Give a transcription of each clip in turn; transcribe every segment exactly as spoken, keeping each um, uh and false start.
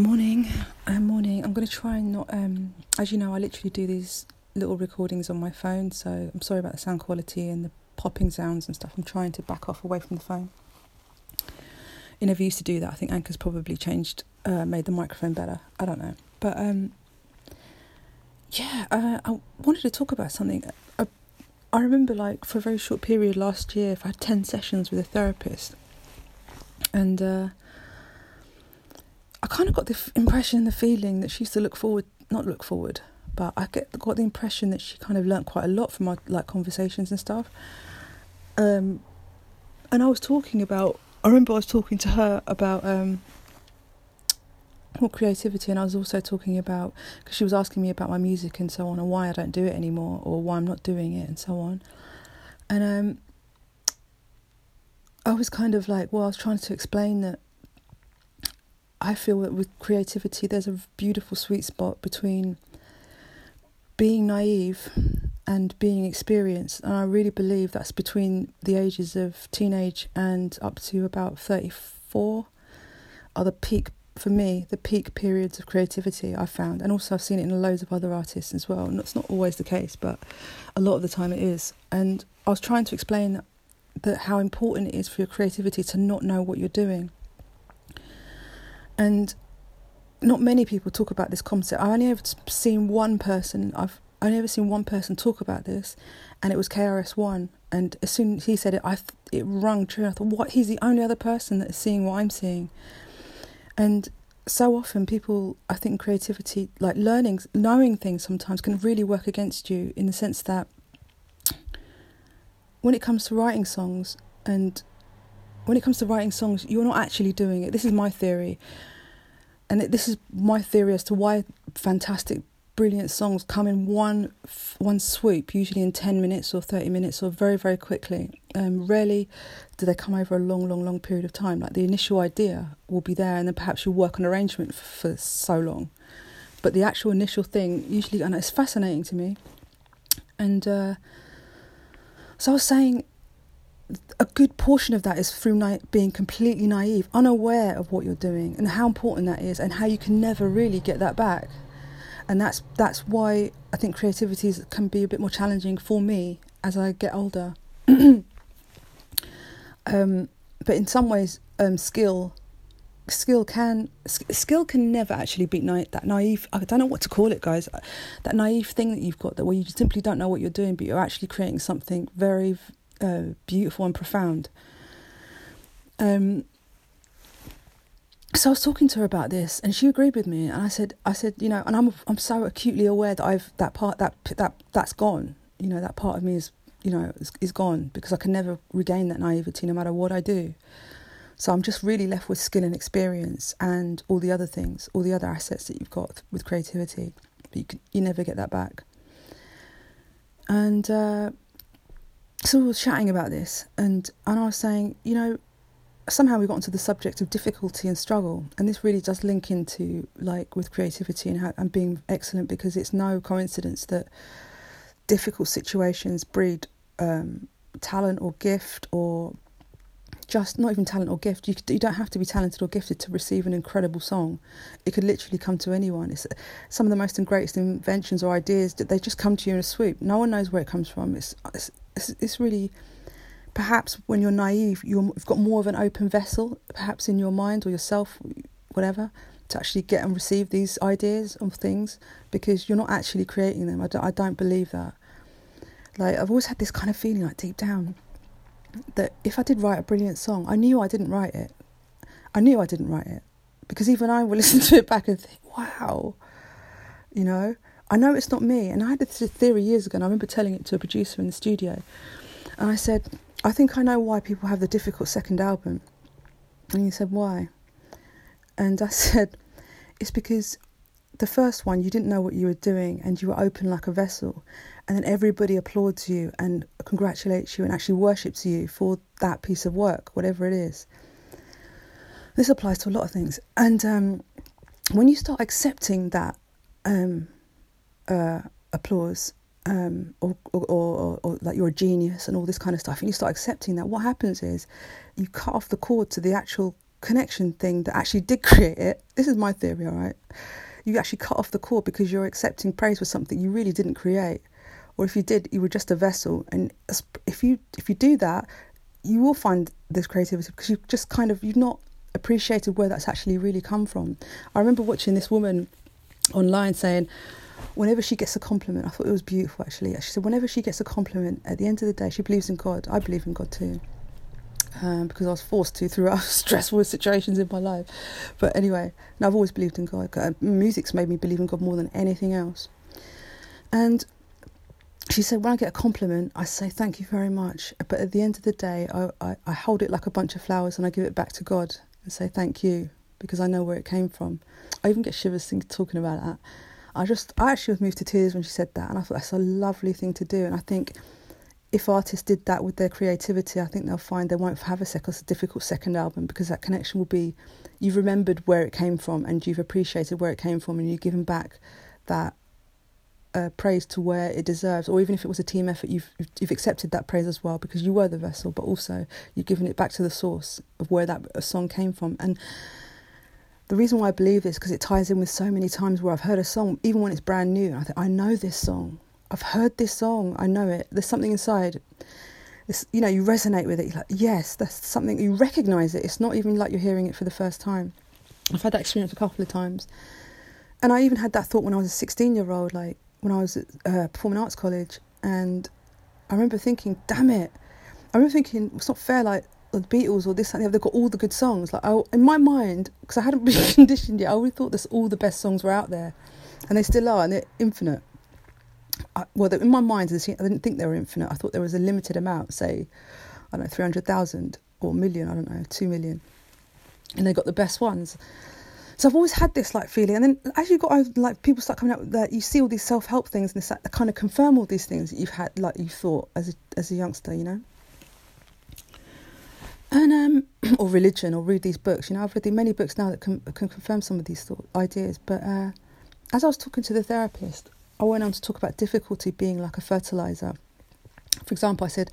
Morning, um, morning. I'm going to try and not, um, as you know, I literally do these little recordings on my phone, so I'm sorry about the sound quality and the popping sounds and stuff. I'm trying to back off away from the phone. You never used to do that. I think Anchor's probably changed, uh, made the microphone better. I don't know. But um, yeah, uh, I wanted to talk about something. I, I remember like for a very short period last year, I had ten sessions with a therapist and... Uh, I kind of got the f- impression, the feeling that she used to look forward, not look forward, but I get, got the impression that she kind of learnt quite a lot from our like conversations and stuff. Um, and I was talking about, I remember I was talking to her about um, well, creativity, and I was also talking about, because she was asking me about my music and so on, and why I don't do it anymore, or why I'm not doing it and so on. And um, I was kind of like, well, I was trying to explain that I feel that with creativity, there's a beautiful sweet spot between being naive and being experienced. And I really believe that's between the ages of teenage and up to about thirty-four are the peak, for me, the peak periods of creativity I've found. And also I've seen it in loads of other artists as well. And it's not always the case, but a lot of the time it is. And I was trying to explain that, that how important it is for your creativity to not know what you're doing. And not many people talk about this concept. I've only ever seen one person. I've only ever seen one person talk about this, and it was K R S One. And as soon as he said it, I th- it rung true. I thought, what? He's the only other person that is seeing what I'm seeing. And so often, people, I think, creativity, like learning, knowing things, sometimes can really work against you, in the sense that when it comes to writing songs and When it comes to writing songs, you're not actually doing it. This is my theory. And this is my theory as to why fantastic, brilliant songs come in one one swoop, usually in ten minutes or thirty minutes or very, very quickly. Um, rarely do they come over a long, long, long period of time. Like the initial idea will be there, and then perhaps you work on arrangement for, for so long. But the actual initial thing usually, and it's fascinating to me. And uh, so I was saying... a good portion of that is through na- being completely naive, unaware of what you're doing, and how important that is, and how you can never really get that back. And that's that's why I think creativity is, can be a bit more challenging for me as I get older. um, but in some ways, um, skill skill can skill can never actually beat na- that naive. I don't know what to call it, guys. That naive thing that you've got, that where you simply don't know what you're doing, but you're actually creating something very. Uh, beautiful and profound. Um, so I was talking to her about this, and she agreed with me. And I said, I said, you know, and I'm I'm so acutely aware that I've that part that that that's gone. You know, that part of me is, you know, is, is gone, because I can never regain that naivety no matter what I do. So I'm just really left with skill and experience and all the other things, all the other assets that you've got with creativity. But you can, you never get that back. And. Uh, So we were chatting about this, and, and I was saying, you know, somehow we got onto the subject of difficulty and struggle, and this really does link into, like, with creativity and, how, and being excellent, because it's no coincidence that difficult situations breed um, talent or gift, or just not even talent or gift. You, you don't have to be talented or gifted to receive an incredible song. It could literally come to anyone. It's some of the most and greatest inventions or ideas, that they just come to you in a swoop. No one knows where it comes from. It's... it's It's, it's really, perhaps when you're naive, you're, you've got more of an open vessel, perhaps in your mind or yourself, whatever, to actually get and receive these ideas of things, because you're not actually creating them. I don't, I don't believe that. Like, I've always had this kind of feeling, like deep down, that if I did write a brilliant song, I knew I didn't write it. I knew I didn't write it, because even I would listen to it back and think, wow, you know. I know it's not me. And I had this theory years ago, and I remember telling it to a producer in the studio. And I said, I think I know why people have the difficult second album. And he said, why? And I said, it's because the first one, you didn't know what you were doing, and you were open like a vessel. And then everybody applauds you and congratulates you and actually worships you for that piece of work, whatever it is. This applies to a lot of things. And um, when you start accepting that... Um, Uh, applause um, or, or, or, or like you're a genius and all this kind of stuff, and you start accepting that, what happens is you cut off the cord to the actual connection thing that actually did create it. This is my theory, all right? You actually cut off the cord because you're accepting praise for something you really didn't create. Or if you did, you were just a vessel. And if you if you do that, you will find this creativity, because you've just kind of, you've not appreciated where that's actually really come from. I remember watching this woman online saying, whenever she gets a compliment, I thought it was beautiful actually. She said, whenever she gets a compliment, at the end of the day, she believes in God. I believe in God too. Um, because I was forced to throughout stressful situations in my life. But anyway, and I've always believed in God. Music's made me believe in God more than anything else. And she said, when I get a compliment, I say, thank you very much. But at the end of the day, I, I, I hold it like a bunch of flowers and I give it back to God and say, thank you, because I know where it came from. I even get shivers thinking, talking about that. I just, I actually was moved to tears when she said that. And I thought that's a lovely thing to do. And I think if artists did that with their creativity, I think they'll find they won't have a, second, a difficult second album, because that connection will be, you've remembered where it came from and you've appreciated where it came from, and you've given back that uh, praise to where it deserves. Or even if it was a team effort, you've you've accepted that praise as well, because you were the vessel, but also you've given it back to the source of where that song came from. And the reason why I believe this, because it ties in with so many times where I've heard a song, even when it's brand new, and I think, I know this song. I've heard this song, I know it. There's something inside. It's, you know, you resonate with it. You're like, yes, that's something. You recognise it. It's not even like you're hearing it for the first time. I've had that experience a couple of times. And I even had that thought when I was a sixteen-year-old, like when I was at uh, Performing Arts College. And I remember thinking, damn it. I remember thinking, it's not fair, like, the Beatles or this, they've got all the good songs. Like, I, in my mind, because I hadn't been conditioned yet, I always thought this, all the best songs were out there. And they still are, and they're infinite. I, well, in my mind, I didn't think they were infinite. I thought there was a limited amount, say, I don't know, three hundred thousand or a million, I don't know, two million. And they got the best ones. So I've always had this, like, feeling. And then as you got, like, people start coming out with that, you see all these self-help things, and this, like, they kind of confirm all these things that you've had, like, you thought as a, as a youngster, you know? And um, or religion, or read these books. You know, I've read many books now that can, can confirm some of these thought, ideas. But uh, as I was talking to the therapist, I went on to talk about difficulty being like a fertiliser. For example, I said,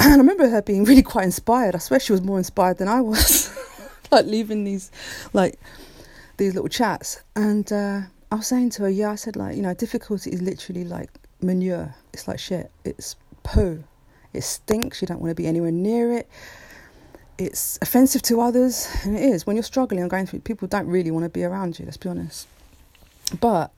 and I remember her being really quite inspired. I swear she was more inspired than I was, like leaving these, like these little chats. And uh, I was saying to her, yeah, I said, like, you know, difficulty is literally like manure. It's like shit. It's poo. It stinks. You don't want to be anywhere near it. It's offensive to others, and it is. When you're struggling and going through, people don't really want to be around you, let's be honest. But,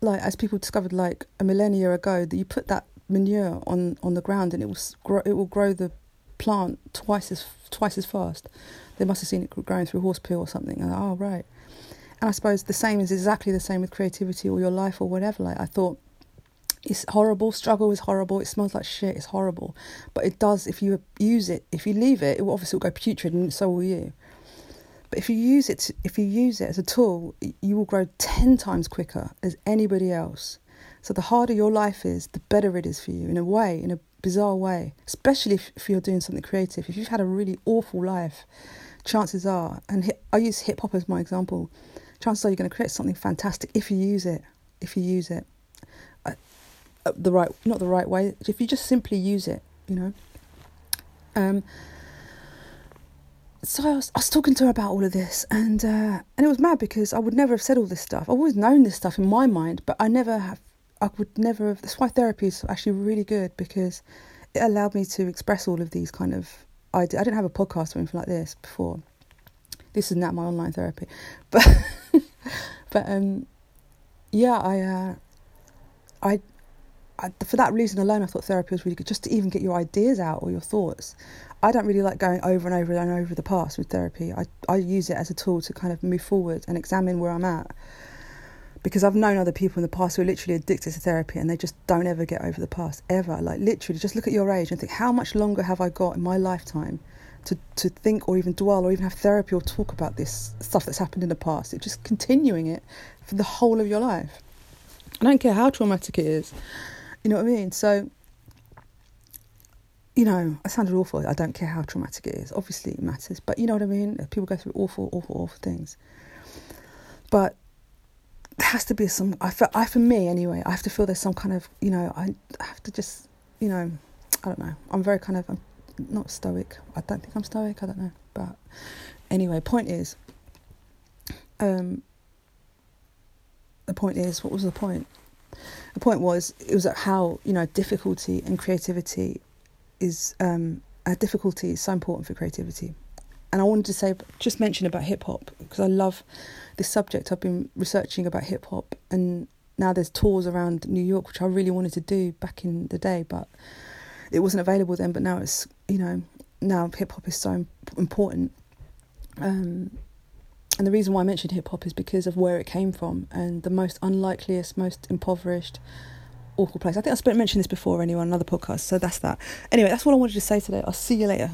like, as people discovered, like, a millennia ago, that you put that manure on, on the ground and it will grow, it will grow the plant twice as twice as fast. They must have seen it growing through horse poo or something. And, oh, right. And I suppose the same is exactly the same with creativity or your life or whatever. Like, I thought, it's horrible, struggle is horrible, it smells like shit, it's horrible. But it does, if you use it, if you leave it, it will obviously go putrid, and so will you. But if you use it, to, if you use it as a tool, you will grow ten times quicker as anybody else. So the harder your life is, the better it is for you, in a way, in a bizarre way. Especially if, if you're doing something creative. If you've had a really awful life, chances are, and hip, I use hip-hop as my example, chances are you're going to create something fantastic if you use it, if you use it. I, the right not the right way if you just simply use it, you know. Um so I was, I was talking to her about all of this, and uh and it was mad, because I would never have said all this stuff. I've always known this stuff in my mind, but I never have I would never have that's why therapy is actually really good, because it allowed me to express all of these kind of ideas. I didn't have a podcast or anything like this before. This is not my online therapy, but but um yeah I uh I I, for that reason alone, I thought therapy was really good, just to even get your ideas out or your thoughts. I don't really like going over and over and over the past with therapy. I, I use it as a tool to kind of move forward and examine where I'm at, because I've known other people in the past who are literally addicted to therapy and they just don't ever get over the past, ever. Like, literally, just look at your age and think, how much longer have I got in my lifetime to, to think or even dwell or even have therapy or talk about this stuff that's happened in the past? It's just continuing it for the whole of your life. I don't care how traumatic it is. You know what I mean? So, you know, I sounded awful. I don't care how traumatic it is. Obviously it matters. But you know what I mean? People go through awful, awful, awful things. But there has to be some... I, feel, I for me, anyway, I have to feel there's some kind of, you know, I have to just, you know, I don't know. I'm very kind of... I'm not stoic. I don't think I'm stoic. I don't know. But Anyway, point is, um, the point is, what was the point? The point was, it was how, you know, difficulty and creativity is, um, uh, difficulty is so important for creativity. And I wanted to say, just mention about hip-hop, because I love this subject. I've been researching about hip-hop, and now there's tours around New York, which I really wanted to do back in the day, but it wasn't available then. But now it's, you know, now hip-hop is so important. Um, and the reason why I mentioned hip-hop is because of where it came from, and the most unlikeliest, most impoverished, awful place. I think I mentioned this before anyway on another podcast, so that's that. Anyway, that's what I wanted to say today. I'll see you later.